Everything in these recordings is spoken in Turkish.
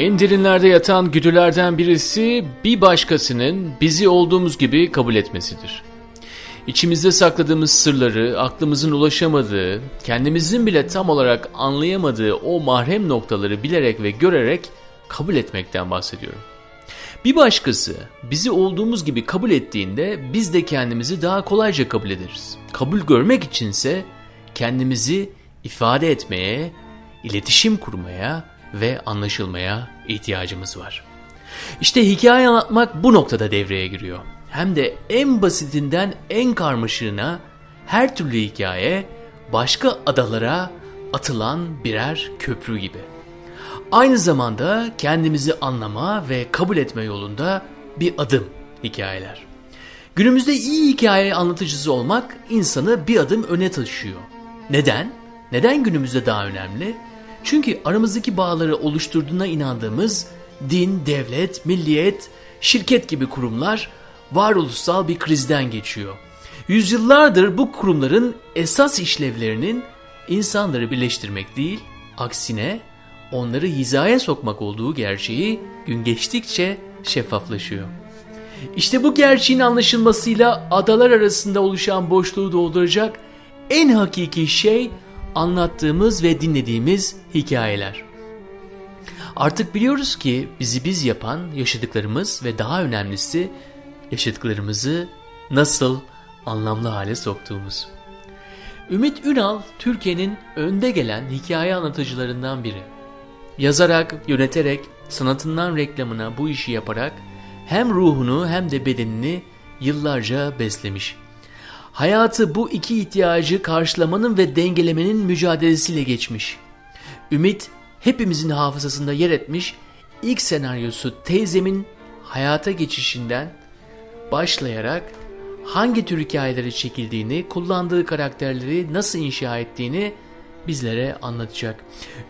En derinlerde yatan güdülerden birisi bir başkasının bizi olduğumuz gibi kabul etmesidir. İçimizde sakladığımız sırları, aklımızın ulaşamadığı, kendimizin bile tam olarak anlayamadığı o mahrem noktaları bilerek ve görerek kabul etmekten bahsediyorum. Bir başkası bizi olduğumuz gibi kabul ettiğinde biz de kendimizi daha kolayca kabul ederiz. Kabul görmek içinse kendimizi ifade etmeye, iletişim kurmaya ve anlaşılmaya ihtiyacımız var. İşte hikaye anlatmak bu noktada devreye giriyor. Hem de en basitinden en karmaşığına her türlü hikaye başka adalara atılan birer köprü gibi. Aynı zamanda kendimizi anlama ve kabul etme yolunda bir adım hikayeler. Günümüzde iyi hikaye anlatıcısı olmak insanı bir adım öne taşıyor. Neden? Neden günümüzde daha önemli? Çünkü aramızdaki bağları oluşturduğuna inandığımız din, devlet, milliyet, şirket gibi kurumlar varoluşsal bir krizden geçiyor. Yüzyıllardır bu kurumların esas işlevlerinin insanları birleştirmek değil, aksine onları hizaya sokmak olduğu gerçeği gün geçtikçe şeffaflaşıyor. İşte bu gerçeğin anlaşılmasıyla adalar arasında oluşan boşluğu dolduracak en hakiki şey anlattığımız ve dinlediğimiz hikayeler. Artık biliyoruz ki bizi biz yapan yaşadıklarımız ve daha önemlisi yaşadıklarımızı nasıl anlamlı hale soktuğumuz. Ümit Ünal Türkiye'nin önde gelen hikaye anlatıcılarından biri. Yazarak, yöneterek, sanatından reklamına bu işi yaparak hem ruhunu hem de bedenini yıllarca beslemiş. Hayatı bu iki ihtiyacı karşılamanın ve dengelemenin mücadelesiyle geçmiş. Ümit hepimizin hafızasında yer etmiş, ilk senaryosu teyzemin hayata geçişinden başlayarak hangi tür hikayeleri çekildiğini, kullandığı karakterleri nasıl inşa ettiğini bizlere anlatacak.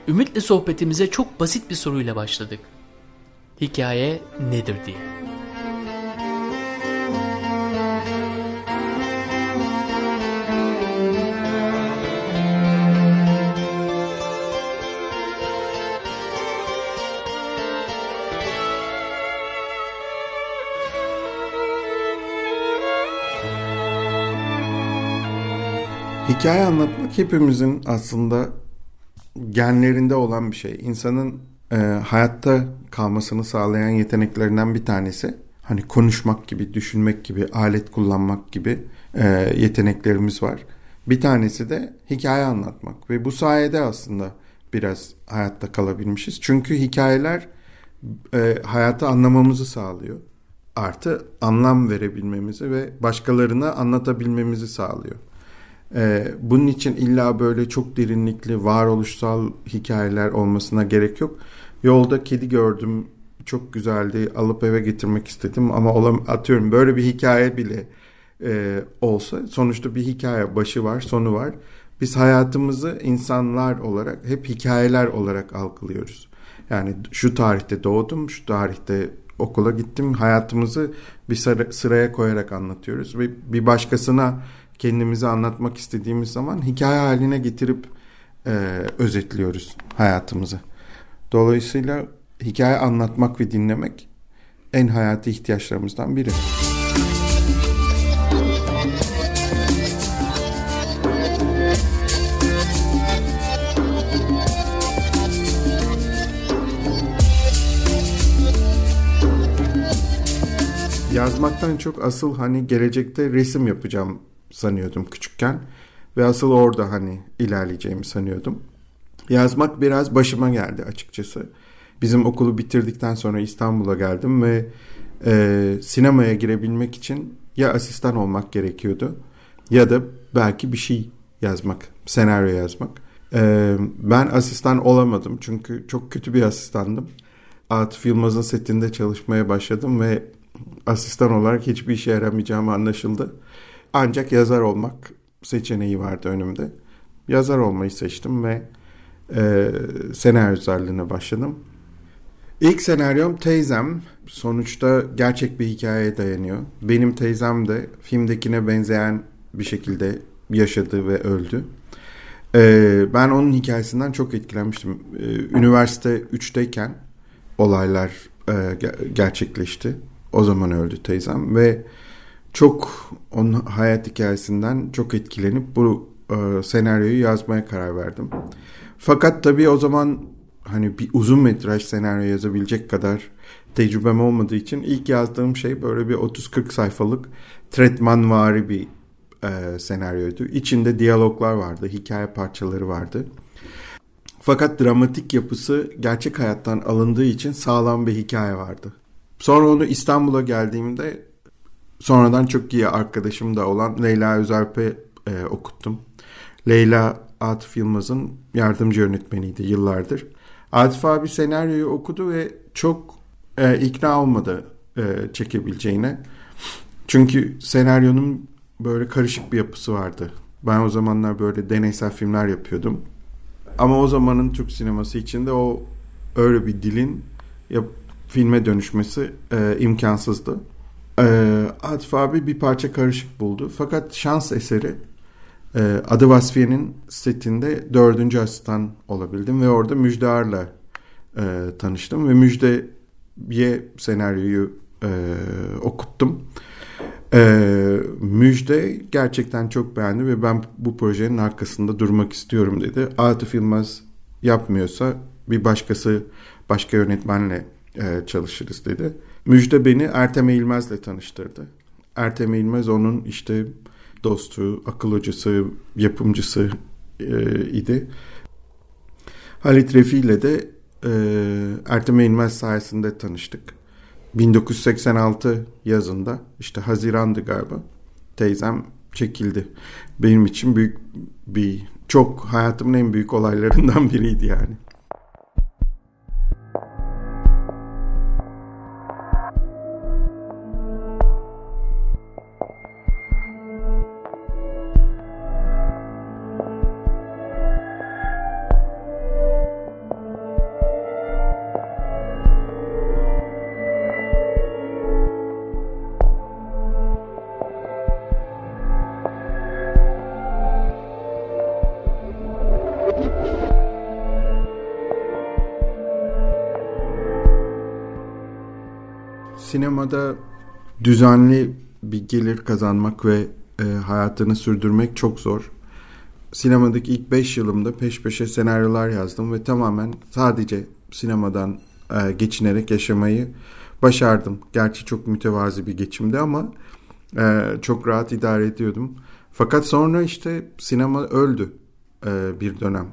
Ümit'le sohbetimize çok basit bir soruyla başladık. Hikaye nedir diye. Hikaye anlatmak hepimizin aslında genlerinde olan bir şey. İnsanın hayatta kalmasını sağlayan yeteneklerinden bir tanesi. Hani konuşmak gibi, düşünmek gibi, alet kullanmak gibi yeteneklerimiz var. Bir tanesi de hikaye anlatmak. Ve bu sayede aslında biraz hayatta kalabilmişiz. Çünkü hikayeler hayatı anlamamızı sağlıyor. Artı anlam verebilmemizi ve başkalarına anlatabilmemizi sağlıyor. Bunun için illa böyle çok derinlikli varoluşsal hikayeler olmasına gerek yok. Yolda kedi gördüm, çok güzeldi, alıp eve getirmek istedim ama atıyorum böyle bir hikaye bile olsa sonuçta bir hikaye başı var, sonu var. Biz hayatımızı insanlar olarak hep hikayeler olarak algılıyoruz. Yani şu tarihte doğdum, şu tarihte okula gittim, hayatımızı bir sıraya koyarak anlatıyoruz ve bir başkasına kendimizi anlatmak istediğimiz zaman hikaye haline getirip özetliyoruz hayatımızı. Dolayısıyla hikaye anlatmak ve dinlemek en hayati ihtiyaçlarımızdan biri. Yazmaktan çok asıl hani gelecekte resim yapacağım sanıyordum küçükken ve asıl orada hani ilerleyeceğimi sanıyordum. Yazmak biraz başıma geldi açıkçası. Bizim okulu bitirdikten sonra İstanbul'a geldim ve sinemaya girebilmek için ya asistan olmak gerekiyordu ya da belki bir şey yazmak, senaryo yazmak. Ben asistan olamadım çünkü çok kötü bir asistandım. Atıf Yılmaz'ın setinde çalışmaya başladım ve asistan olarak hiçbir işe yaramayacağım anlaşıldı. Ancak yazar olmak seçeneği vardı önümde. Yazar olmayı seçtim ve senaryo yazarlığına başladım. İlk senaryom teyzem. Sonuçta gerçek bir hikayeye dayanıyor. Benim teyzem de filmdekine benzeyen bir şekilde yaşadı ve öldü. Ben onun hikayesinden çok etkilenmiştim. Üniversite 3'teyken olaylar gerçekleşti. O zaman öldü teyzem ve çok onun hayat hikayesinden çok etkilenip bu senaryoyu yazmaya karar verdim. Fakat tabii o zaman hani bir uzun metraj senaryo yazabilecek kadar tecrübem olmadığı için ilk yazdığım şey böyle bir 30-40 sayfalık tretmanvari bir senaryoydu. İçinde diyaloglar vardı, hikaye parçaları vardı. Fakat dramatik yapısı gerçek hayattan alındığı için sağlam bir hikaye vardı. Sonra onu İstanbul'a geldiğimde sonradan çok iyi arkadaşım da olan Leyla Özerp'e okuttum. Leyla Atıf Yılmaz'ın yardımcı yönetmeniydi yıllardır. Atıf abi senaryoyu okudu ve çok ikna olmadı çekebileceğine. Çünkü senaryonun böyle karışık bir yapısı vardı. Ben o zamanlar böyle deneysel filmler yapıyordum. Ama o zamanın Türk sineması içinde o öyle bir dilin filme dönüşmesi imkansızdı. Atıf abi bir parça karışık buldu. Fakat şans eseri Adı Vasfiye'nin setinde 4. asistan olabildim ve orada Müjde Ar'la tanıştım ve Müjde'ye senaryoyu okuttum. Müjde gerçekten çok beğendi ve ben bu projenin arkasında durmak istiyorum dedi. Atıf Yılmaz yapmıyorsa bir başkası, başka yönetmenle çalışırız dedi. Müjde beni Ertem İlmez'le tanıştırdı. Ertem İlmez onun işte dostu, akıl hocası, yapımcısı idi. Halit Refil ile de Ertem İlmez sayesinde tanıştık. 1986 yazında, işte Haziran'dı galiba, teyzem çekildi. Benim için büyük bir, çok hayatımın en büyük olaylarından biriydi yani. Sinemada düzenli bir gelir kazanmak ve hayatını sürdürmek çok zor. Sinemadaki ilk 5 yılımda peş peşe senaryolar yazdım ve tamamen sadece sinemadan geçinerek yaşamayı başardım. Gerçi çok mütevazi bir geçimdi ama çok rahat idare ediyordum. Fakat sonra işte sinema öldü bir dönem.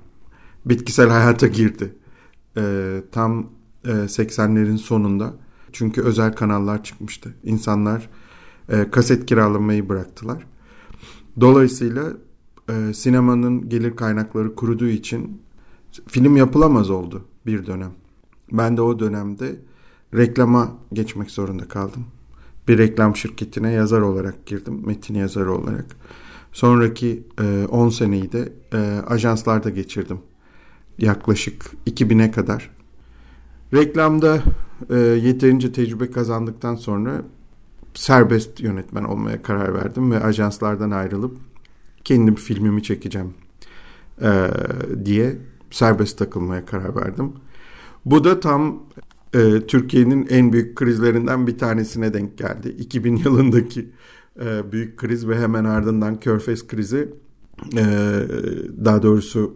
Bitkisel hayata girdi. Tam 80'lerin sonunda. Çünkü özel kanallar çıkmıştı. İnsanlar kaset kiralamayı bıraktılar. Dolayısıyla sinemanın gelir kaynakları kuruduğu için film yapılamaz oldu bir dönem. Ben de o dönemde reklama geçmek zorunda kaldım. Bir reklam şirketine yazar olarak girdim. Metin yazarı olarak. Sonraki 10 seneyi de ajanslarda geçirdim. Yaklaşık 2000'e kadar. Reklamda yeterince tecrübe kazandıktan sonra serbest yönetmen olmaya karar verdim ve ajanslardan ayrılıp kendim filmimi çekeceğim diye serbest takılmaya karar verdim. Bu da tam Türkiye'nin en büyük krizlerinden bir tanesine denk geldi. 2000 yılındaki büyük kriz ve hemen ardından Körfez krizi, daha doğrusu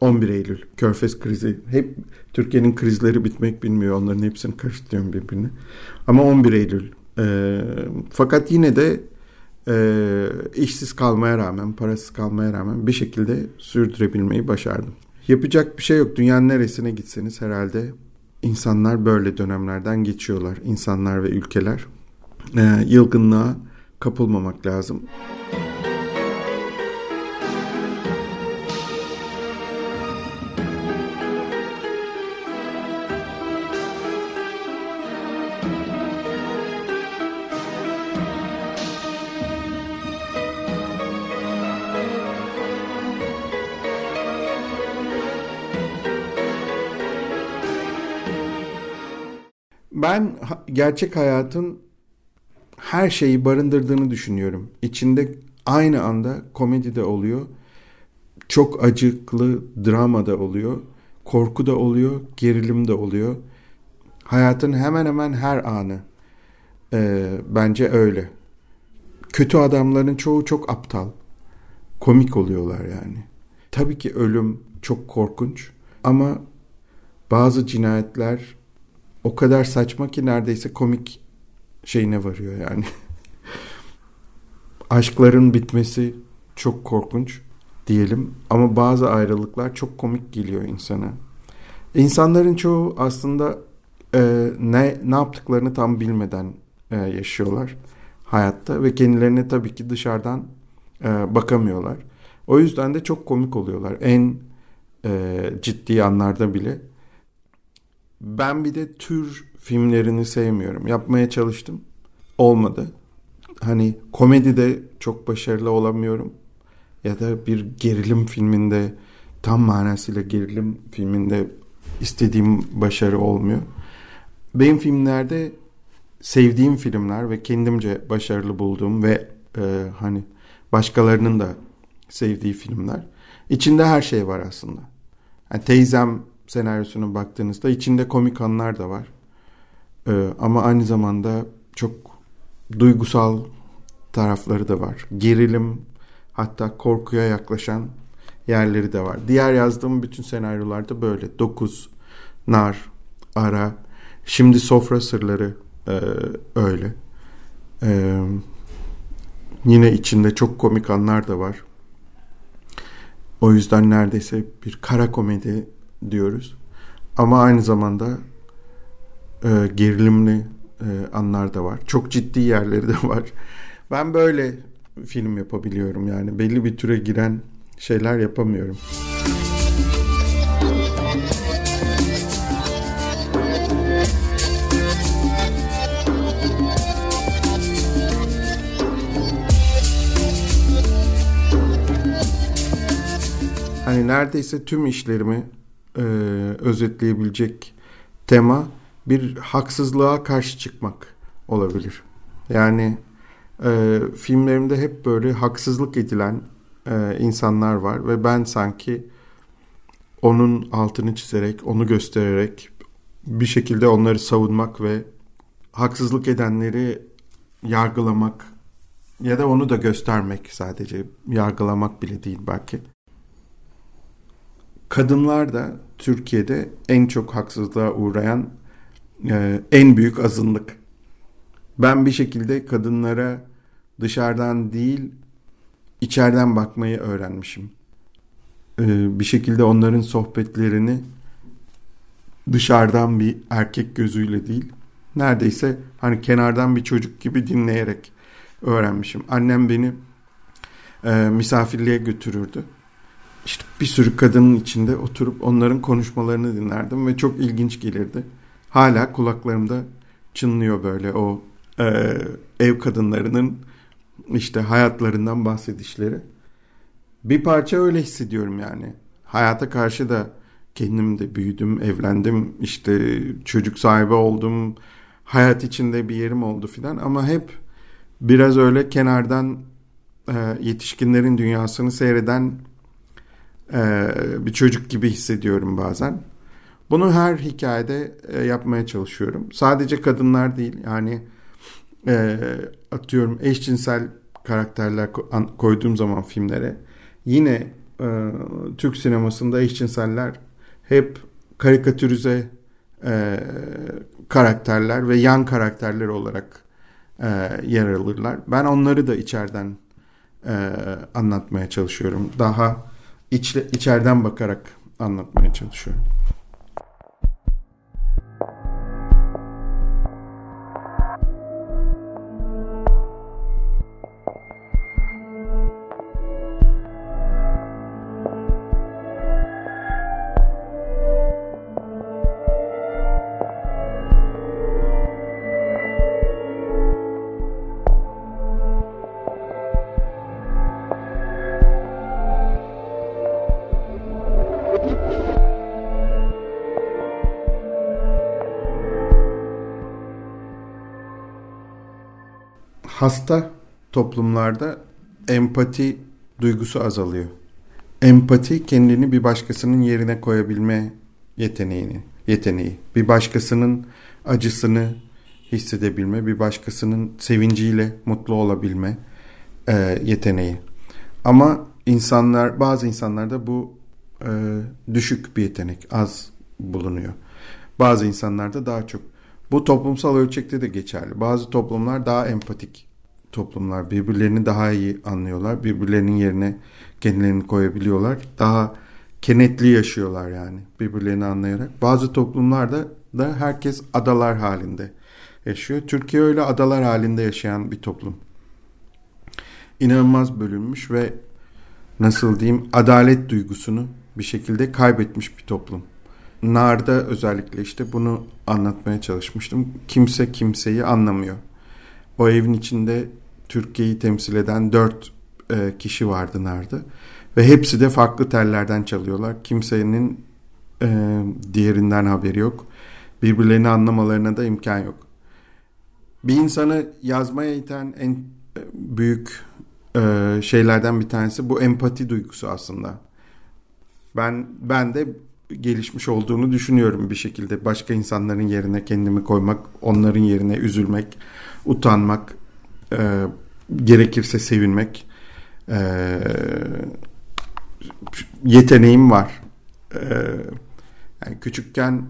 11 Eylül, Körfez krizi. Hep Türkiye'nin krizleri bitmek bilmiyor. Onların hepsini karıştırıyorum birbirine. Ama 11 Eylül. Fakat yine de işsiz kalmaya rağmen, parasız kalmaya rağmen bir şekilde sürdürebilmeyi başardım. Yapacak bir şey yok. Dünyanın neresine gitseniz herhalde insanlar böyle dönemlerden geçiyorlar. İnsanlar ve ülkeler. Yılgınlığa kapılmamak lazım. Ben gerçek hayatın her şeyi barındırdığını düşünüyorum. İçinde aynı anda komedi de oluyor, çok acıklı drama da oluyor, korku da oluyor, gerilim de oluyor. Hayatın hemen hemen her anı. Bence öyle. Kötü adamların çoğu çok aptal. Komik oluyorlar yani. Tabii ki ölüm çok korkunç. Ama bazı cinayetler o kadar saçma ki neredeyse komik şeyine varıyor yani. Aşkların bitmesi çok korkunç diyelim. Ama bazı ayrılıklar çok komik geliyor insana. İnsanların çoğu aslında ne yaptıklarını tam bilmeden yaşıyorlar hayatta. Ve kendilerine tabii ki dışarıdan bakamıyorlar. O yüzden de çok komik oluyorlar. En ciddi anlarda bile. Ben bir de tür filmlerini sevmiyorum. Yapmaya çalıştım. Olmadı. Hani komedide çok başarılı olamıyorum. Ya da bir gerilim filminde, tam manasıyla gerilim filminde istediğim başarı olmuyor. Benim filmlerde sevdiğim filmler ve kendimce başarılı bulduğum ve hani başkalarının da sevdiği filmler. İçinde her şey var aslında. Yani Teyzem senaryosuna baktığınızda içinde komik anlar da var. Ama aynı zamanda çok duygusal tarafları da var. Gerilim, hatta korkuya yaklaşan yerleri de var. Diğer yazdığım bütün senaryolarda böyle. 9, Nar, Ara, Şimdi Sofra Sırları öyle. Yine içinde çok komik anlar da var. O yüzden neredeyse bir kara komedi diyoruz. Ama aynı zamanda gerilimli anlar da var. Çok ciddi yerleri de var. Ben böyle film yapabiliyorum yani. Belli bir türe giren şeyler yapamıyorum. Hani neredeyse tüm işlerimi özetleyebilecek tema bir haksızlığa karşı çıkmak olabilir. Yani filmlerimde hep böyle haksızlık edilen insanlar var ve ben sanki onun altını çizerek, onu göstererek bir şekilde onları savunmak ve haksızlık edenleri yargılamak ya da onu da göstermek, sadece yargılamak bile değil belki. Kadınlar da Türkiye'de en çok haksızlığa uğrayan en büyük azınlık. Ben bir şekilde kadınlara dışarıdan değil, içeriden bakmayı öğrenmişim. Bir şekilde onların sohbetlerini dışarıdan bir erkek gözüyle değil, neredeyse hani kenardan bir çocuk gibi dinleyerek öğrenmişim. Annem beni misafirliğe götürürdü. İşte bir sürü kadının içinde oturup onların konuşmalarını dinlerdim ve çok ilginç gelirdi. Hala kulaklarımda çınlıyor böyle o ev kadınlarının işte hayatlarından bahsedişleri. Bir parça öyle hissediyorum yani. Hayata karşı da kendim de büyüdüm, evlendim, işte çocuk sahibi oldum, hayat içinde bir yerim oldu filan. Ama hep biraz öyle kenardan yetişkinlerin dünyasını seyreden bir çocuk gibi hissediyorum bazen. Bunu her hikayede yapmaya çalışıyorum. Sadece kadınlar değil yani, atıyorum eşcinsel karakterler koyduğum zaman filmlere, yine Türk sinemasında eşcinseller hep karikatürize karakterler ve yan karakterler olarak yer alırlar. Ben onları da içeriden anlatmaya çalışıyorum. Daha içeriden bakarak anlatmaya çalışıyorum. Hasta toplumlarda empati duygusu azalıyor. Empati, kendini bir başkasının yerine koyabilme yeteneği. Bir başkasının acısını hissedebilme, bir başkasının sevinciyle mutlu olabilme yeteneği. Ama insanlar, bazı insanlarda bu düşük bir yetenek, az bulunuyor. Bazı insanlarda daha çok. Bu toplumsal ölçekte de geçerli. Bazı toplumlar daha empatik toplumlar. Birbirlerini daha iyi anlıyorlar. Birbirlerinin yerine kendilerini koyabiliyorlar. Daha kenetli yaşıyorlar yani, birbirlerini anlayarak. Bazı toplumlarda da herkes adalar halinde yaşıyor. Türkiye öyle adalar halinde yaşayan bir toplum. İnanılmaz bölünmüş ve nasıl diyeyim, adalet duygusunu bir şekilde kaybetmiş bir toplum. Nar'da özellikle işte bunu anlatmaya çalışmıştım. Kimse kimseyi anlamıyor. O evin içinde Türkiye'yi temsil eden 4 kişi vardı Nar'da. Ve hepsi de farklı tellerden çalıyorlar. Kimsenin diğerinden haberi yok. Birbirlerini anlamalarına da imkan yok. Bir insanı yazmaya iten en büyük şeylerden bir tanesi bu empati duygusu aslında. Ben de gelişmiş olduğunu düşünüyorum bir şekilde. Başka insanların yerine kendimi koymak, onların yerine üzülmek, utanmak, gerekirse sevinmek yeteneğim var. Yani küçükken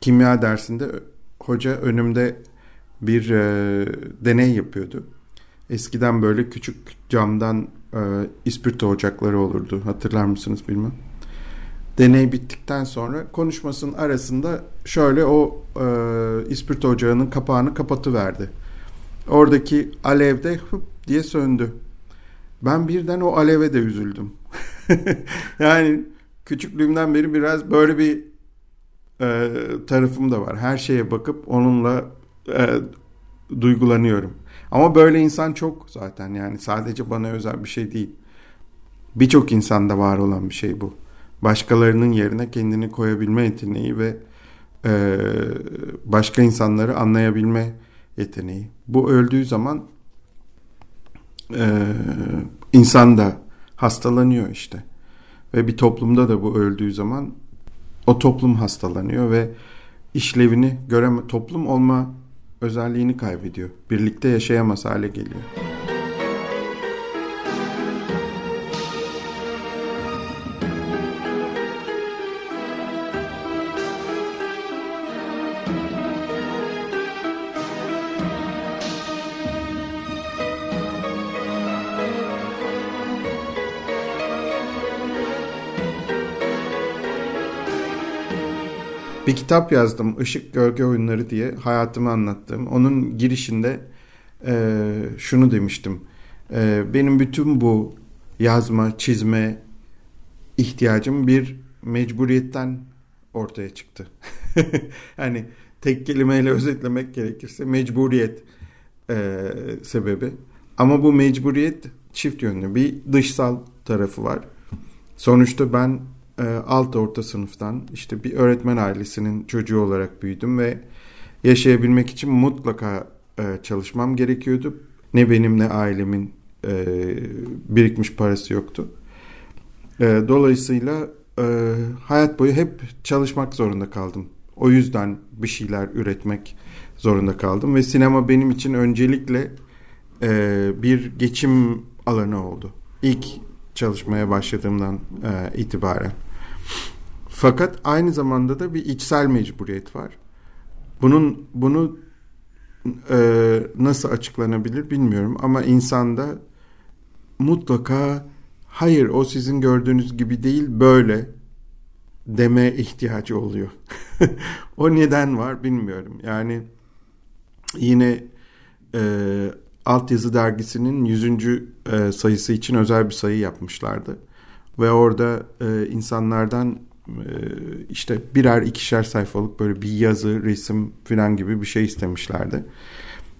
kimya dersinde hoca önümde bir deney yapıyordu. Eskiden böyle küçük camdan ispirto ocakları olurdu. Hatırlar mısınız bilmem. Deney bittikten sonra konuşmasının arasında şöyle o ispirto ocağının kapağını kapatıverdi. Oradaki alev de hıp diye söndü. Ben birden o aleve de üzüldüm. Yani küçüklüğümden beri biraz böyle bir tarafım da var. Her şeye bakıp onunla duygulanıyorum. Ama böyle insan çok zaten, yani sadece bana özel bir şey değil. Birçok insanda var olan bir şey bu. Başkalarının yerine kendini koyabilme yeteneği ve başka insanları anlayabilme yeteneği. Bu öldüğü zaman insan da hastalanıyor işte. Ve bir toplumda da bu öldüğü zaman o toplum hastalanıyor ve işlevini göreme, toplum olma özelliğini kaybediyor. Birlikte yaşayamaz hale geliyor. Bir kitap yazdım, Işık Gölge Oyunları diye, hayatımı anlattığım. Onun girişinde şunu demiştim. Benim bütün bu yazma, çizme ihtiyacım bir mecburiyetten ortaya çıktı. Yani tek kelimeyle özetlemek gerekirse mecburiyet sebebi. Ama bu mecburiyet çift yönlü. Bir dışsal tarafı var. Sonuçta ben alt orta sınıftan işte bir öğretmen ailesinin çocuğu olarak büyüdüm ve yaşayabilmek için mutlaka çalışmam gerekiyordu. Ne benim ne ailemin birikmiş parası yoktu. Dolayısıyla hayat boyu hep çalışmak zorunda kaldım. O yüzden bir şeyler üretmek zorunda kaldım ve sinema benim için öncelikle bir geçim alanı oldu. İlk çalışmaya başladığımdan itibaren. Fakat aynı zamanda da bir içsel mecburiyet var. Bunu nasıl açıklanabilir bilmiyorum ama insanda mutlaka hayır o sizin gördüğünüz gibi değil böyle deme ihtiyacı oluyor. O neden var bilmiyorum. Yani yine Altyazı dergisinin 100. sayısı için özel bir sayı yapmışlardı. Ve orada insanlardan işte birer ikişer sayfalık böyle bir yazı, resim falan gibi bir şey istemişlerdi.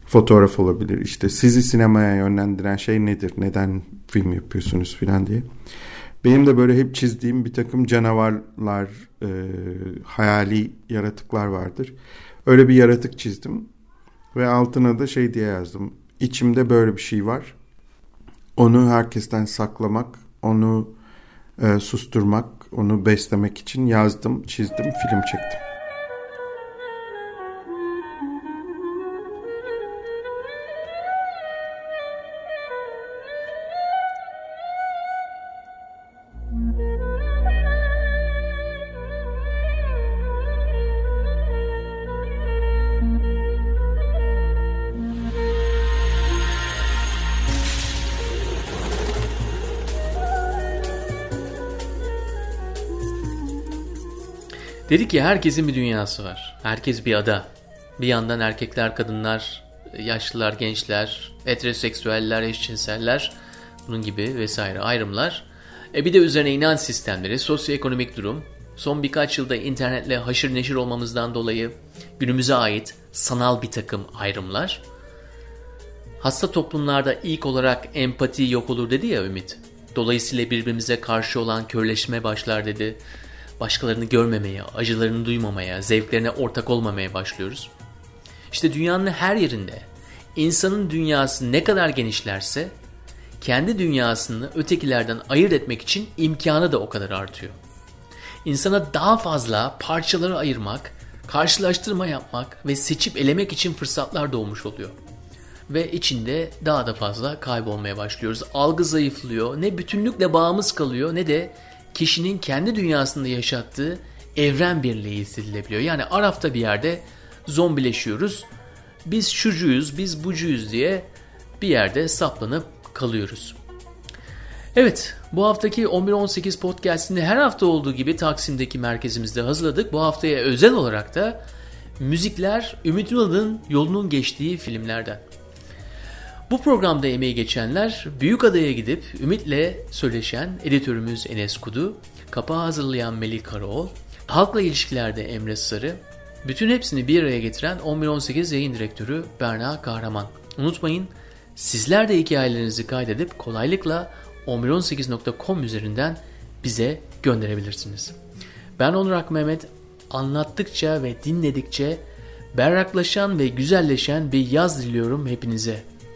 Fotoğraf olabilir işte, sizi sinemaya yönlendiren şey nedir, neden film yapıyorsunuz falan diye. Benim de böyle hep çizdiğim bir takım canavarlar, hayali yaratıklar vardır. Öyle bir yaratık çizdim ve altına da şey diye yazdım. İçimde böyle bir şey var. Onu herkesten saklamak, onu susturmak, onu beslemek için yazdım, çizdim, film çektim. Dedi ki herkesin bir dünyası var. Herkes bir ada. Bir yandan erkekler, kadınlar, yaşlılar, gençler, heteroseksüeller, eşcinseller, bunun gibi vesaire ayrımlar. Bir de üzerine inanç sistemleri, sosyoekonomik durum, son birkaç yılda internetle haşır neşir olmamızdan dolayı günümüze ait sanal bir takım ayrımlar. Hasta toplumlarda ilk olarak empati yok olur dedi ya Ümit. Dolayısıyla birbirimize karşı olan körleşme başlar dedi. Başkalarını görmemeye, acılarını duymamaya, zevklerine ortak olmamaya başlıyoruz. İşte dünyanın her yerinde insanın dünyası ne kadar genişlerse kendi dünyasını ötekilerden ayırt etmek için imkanı da o kadar artıyor. İnsana daha fazla parçalara ayırmak, karşılaştırma yapmak ve seçip elemek için fırsatlar doğmuş oluyor. Ve içinde daha da fazla kaybolmaya başlıyoruz. Algı zayıflıyor, ne bütünlükle bağımız kalıyor ne de kişinin kendi dünyasında yaşattığı evren birliği hissedilebiliyor. Yani Araf'ta bir yerde zombileşiyoruz, biz şucuyuz, biz bucuyuz diye bir yerde saplanıp kalıyoruz. Evet, bu haftaki 11-18 podcast'ini her hafta olduğu gibi Taksim'deki merkezimizde hazırladık. Bu haftaya özel olarak da müzikler Ümit Ünal'ın yolunun geçtiği filmlerden. Bu programda emeği geçenler Büyükada'ya gidip Ümit'le söyleşen editörümüz Enes Kudu, kapağı hazırlayan Melih Karoğol, halkla ilişkilerde Emre Sarı, bütün hepsini bir araya getiren 11-18 yayın direktörü Berna Kahraman. Unutmayın, sizler de hikayelerinizi kaydedip kolaylıkla 1118.com üzerinden bize gönderebilirsiniz. Ben Onur Akmehmet, anlattıkça ve dinledikçe berraklaşan ve güzelleşen bir yaz diliyorum hepinize.